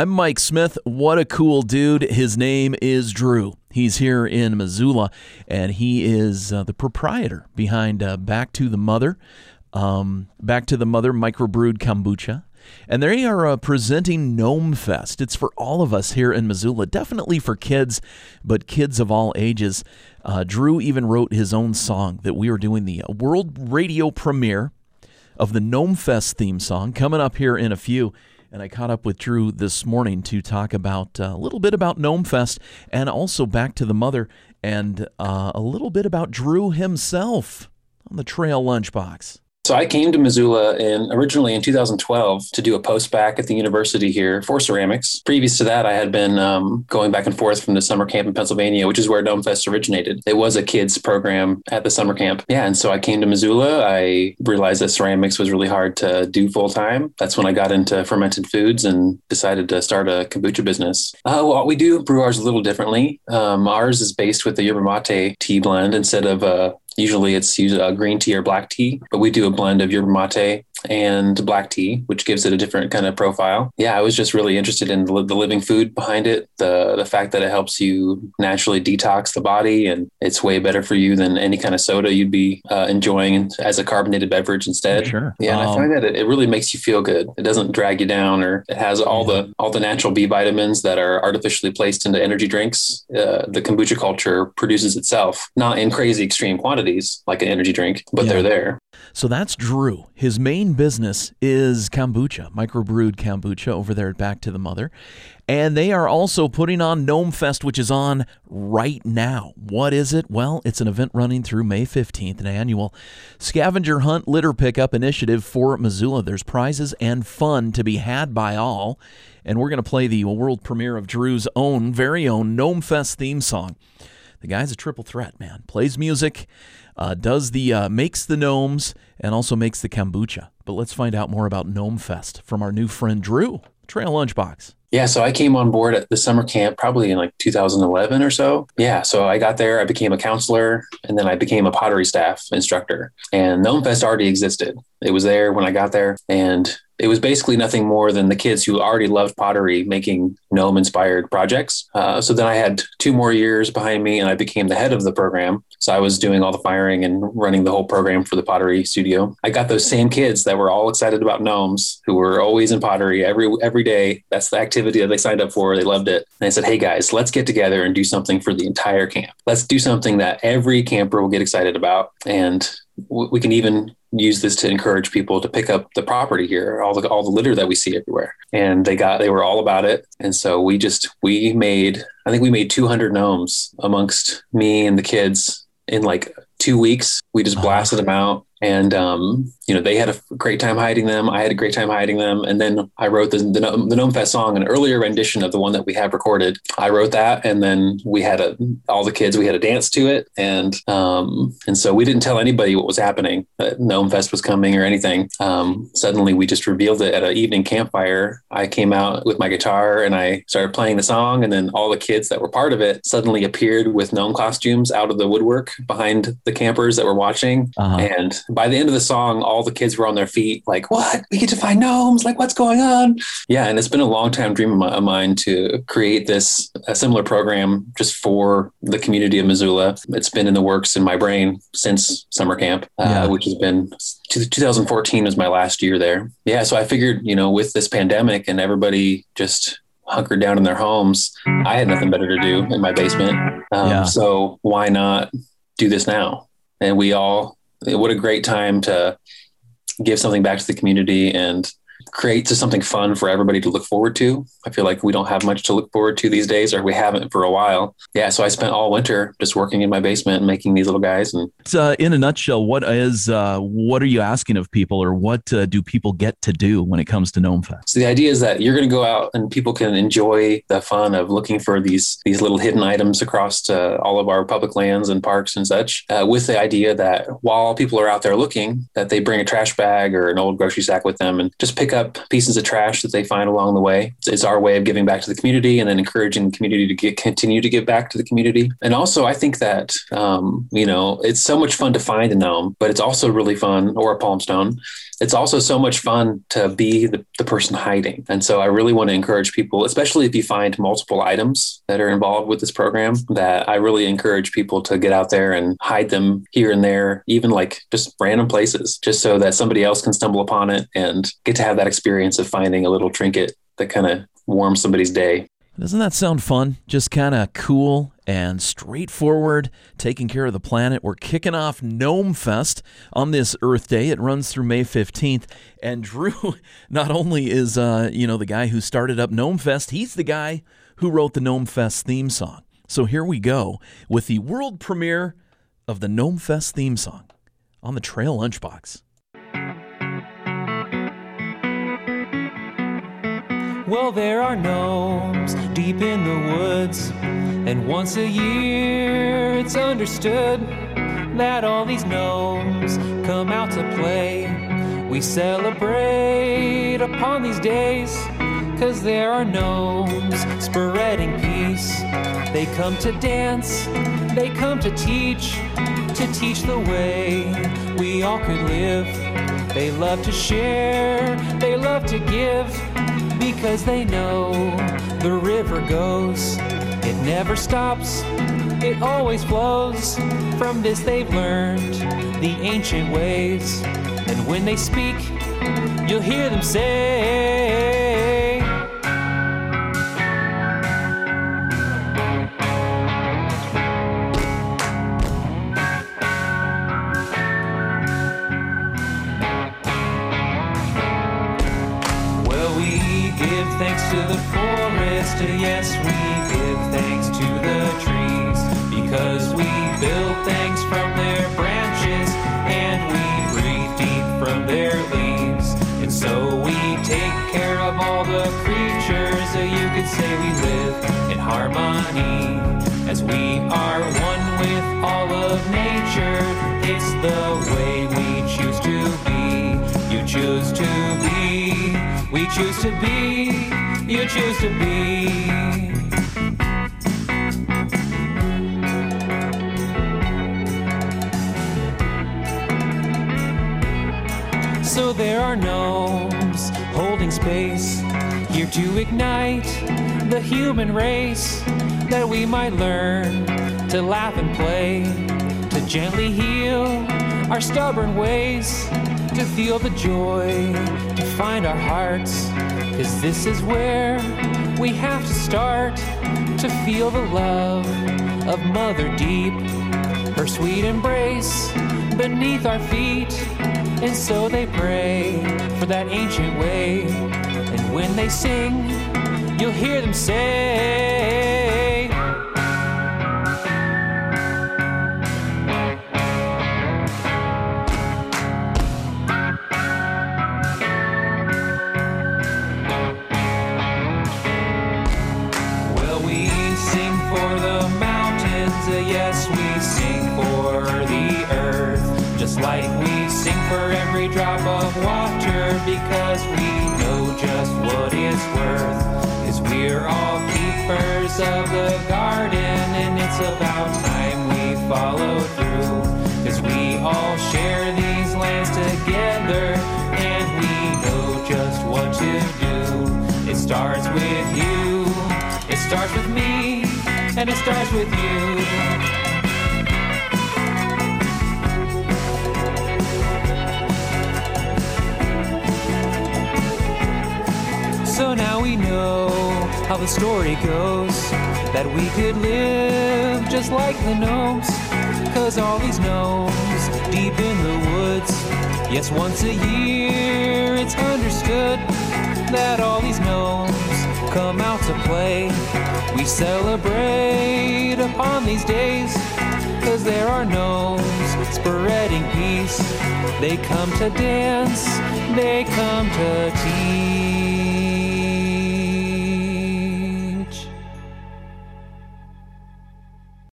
I'm Mike Smith. What a cool dude. His name is Drew. He's here in Missoula, and he is the proprietor behind Back to the Mother, microbrewed kombucha. And they are presenting Gnome Fest. It's for all of us here in Missoula, definitely for kids, but kids of all ages. Drew even wrote his own song that we are doing the world radio premiere of the Gnome Fest theme song coming up here in a few. And I caught up with Drew this morning to talk about a little bit about Gnome Fest and also Back to the Mother and a little bit about Drew himself on the Trail Lunchbox. So I came to Missoula originally in 2012 to do a post-bac at the university here for ceramics. Previous to that, I had been going back and forth from the summer camp in Pennsylvania, which is where Gnome Fest originated. It was a kids program at the summer camp. Yeah, and so I came to Missoula. I realized that ceramics was really hard to do full-time. That's when I got into fermented foods and decided to start a kombucha business. Well, we do brew ours a little differently. Ours is based with the Yerba Mate tea blend instead of usually it's green tea or black tea, but we do a blend of yerba mate and black tea, which gives it a different kind of profile. Yeah, I was just really interested in the living food behind it, the fact that it helps you naturally detox the body, and it's way better for you than any kind of soda you'd be enjoying as a carbonated beverage instead. Sure. Yeah, and I find that it really makes you feel good. It doesn't drag you down, or it has all the natural B vitamins that are artificially placed into energy drinks. The kombucha culture produces itself, not in crazy extreme quantities, like an energy drink, but they're there. So that's Drew. His main business is kombucha, microbrewed kombucha over there at Back to the Mother. And they are also putting on Gnome Fest, which is on right now. What is it? Well, it's an event running through May 15th, an annual scavenger hunt litter pickup initiative for Missoula. There's prizes and fun to be had by all. And we're going to play the world premiere of Drew's own, very own Gnome Fest theme song. The guy's a triple threat, man. Plays music, makes the gnomes, and also makes the kombucha. But let's find out more about Gnome Fest from our new friend Drew, Trail Lunchbox. Yeah, so I came on board at the summer camp probably in like 2011 or so. Yeah, so I got there, I became a counselor, and then I became a pottery staff instructor. And Gnome Fest already existed. It was there when I got there, and it was basically nothing more than the kids who already loved pottery making gnome-inspired projects. So then I had 2 more years behind me, and I became the head of the program. So I was doing all the firing and running the whole program for the pottery studio. I got those same kids that were all excited about gnomes, who were always in pottery every day. That's the activity that they signed up for. They loved it. And I said, hey, guys, let's get together and do something for the entire camp. Let's do something that every camper will get excited about. And we can even use this to encourage people to pick up the property here, all the litter that we see everywhere. And they were all about it. And so we made 200 gnomes amongst me and the kids in like 2 weeks. We just blasted them out. And, they had a great time hiding them. I had a great time hiding them. And then I wrote the Gnome Fest song, an earlier rendition of the one that we have recorded. I wrote that. And then we had all the kids, we had a dance to it. And so we didn't tell anybody what was happening, that Gnome Fest was coming or anything. Suddenly we just revealed it at an evening campfire. I came out with my guitar and I started playing the song. And then all the kids that were part of it suddenly appeared with gnome costumes out of the woodwork behind the campers that were watching. Uh-huh. And by the end of the song, all the kids were on their feet, like, what? We get to find gnomes? Like, what's going on? Yeah, and it's been a long time dream of mine to create a similar program just for the community of Missoula. It's been in the works in my brain since summer camp, which has been 2014 was my last year there. Yeah, so I figured, with this pandemic and everybody just hunkered down in their homes, I had nothing better to do in my basement. So why not do this now? And what a great time to give something back to the community and create just something fun for everybody to look forward to. I feel like we don't have much to look forward to these days, or we haven't for a while. Yeah. So I spent all winter just working in my basement and making these little guys. And in a nutshell, what are you asking of people, or what do people get to do when it comes to Gnome Fest? So the idea is that you're going to go out and people can enjoy the fun of looking for these little hidden items across all of our public lands and parks and such, with the idea that while people are out there looking, that they bring a trash bag or an old grocery sack with them and just pick up pieces of trash that they find along the way. It's our way of giving back to the community and then encouraging the community to continue to give back to the community. And also I think that, it's so much fun to find a gnome, but it's also really fun, or a palm stone. it's also so much fun to be the person hiding. And so I really want to encourage people, especially if you find multiple items that are involved with this program, that I really encourage people to get out there and hide them here and there, even like just random places, just so that somebody else can stumble upon it and get to have that experience of finding a little trinket that kind of warms somebody's day. Doesn't that sound fun? Just kind of cool and straightforward, taking care of the planet. We're kicking off Gnome Fest on this Earth Day. It runs through May 15th. And Drew not only is, the guy who started up Gnome Fest, he's the guy who wrote the Gnome Fest theme song. So here we go with the world premiere of the Gnome Fest theme song on the Trail Lunchbox. Well, there are gnomes deep in the woods, and once a year it's understood that all these gnomes come out to play. We celebrate upon these days, 'cause there are gnomes spreading peace. They come to dance, they come to teach the way we all could live. They love to share, they love to give, because they know the river goes. It never stops, it always flows. From this they've learned the ancient ways. And when they speak, you'll hear them say, thanks to the forest, yes, we give thanks to the trees, because we build things from their branches, and we breathe deep from their leaves. And so we take care of all the creatures, you could say we live in harmony, as we are one with all of nature. It's the way we choose to be, you choose to be, we choose to be, you choose to be. So there are gnomes holding space, here to ignite the human race, that we might learn to laugh and play, to gently heal our stubborn ways, to feel the joy, to find our hearts, 'cause this is where we have to start, to feel the love of Mother Deep, her sweet embrace beneath our feet. And so they pray for that ancient way, and when they sing, you'll hear them say, yes, we sing for the earth, just like we sing for every drop of water, because we know just what it's worth, 'cause we're all keepers of the garden, and it's about time we follow through, 'cause we all share these lands together, and we know just what to do. It starts with you, it starts with me, and it starts with you. So now we know how the story goes, that we could live just like the gnomes, 'cause all these gnomes deep in the woods, yes, once a year it's understood that all these gnomes come out to play. We celebrate upon these days, 'cause there are gnomes spreading peace. They come to dance, they come to tease.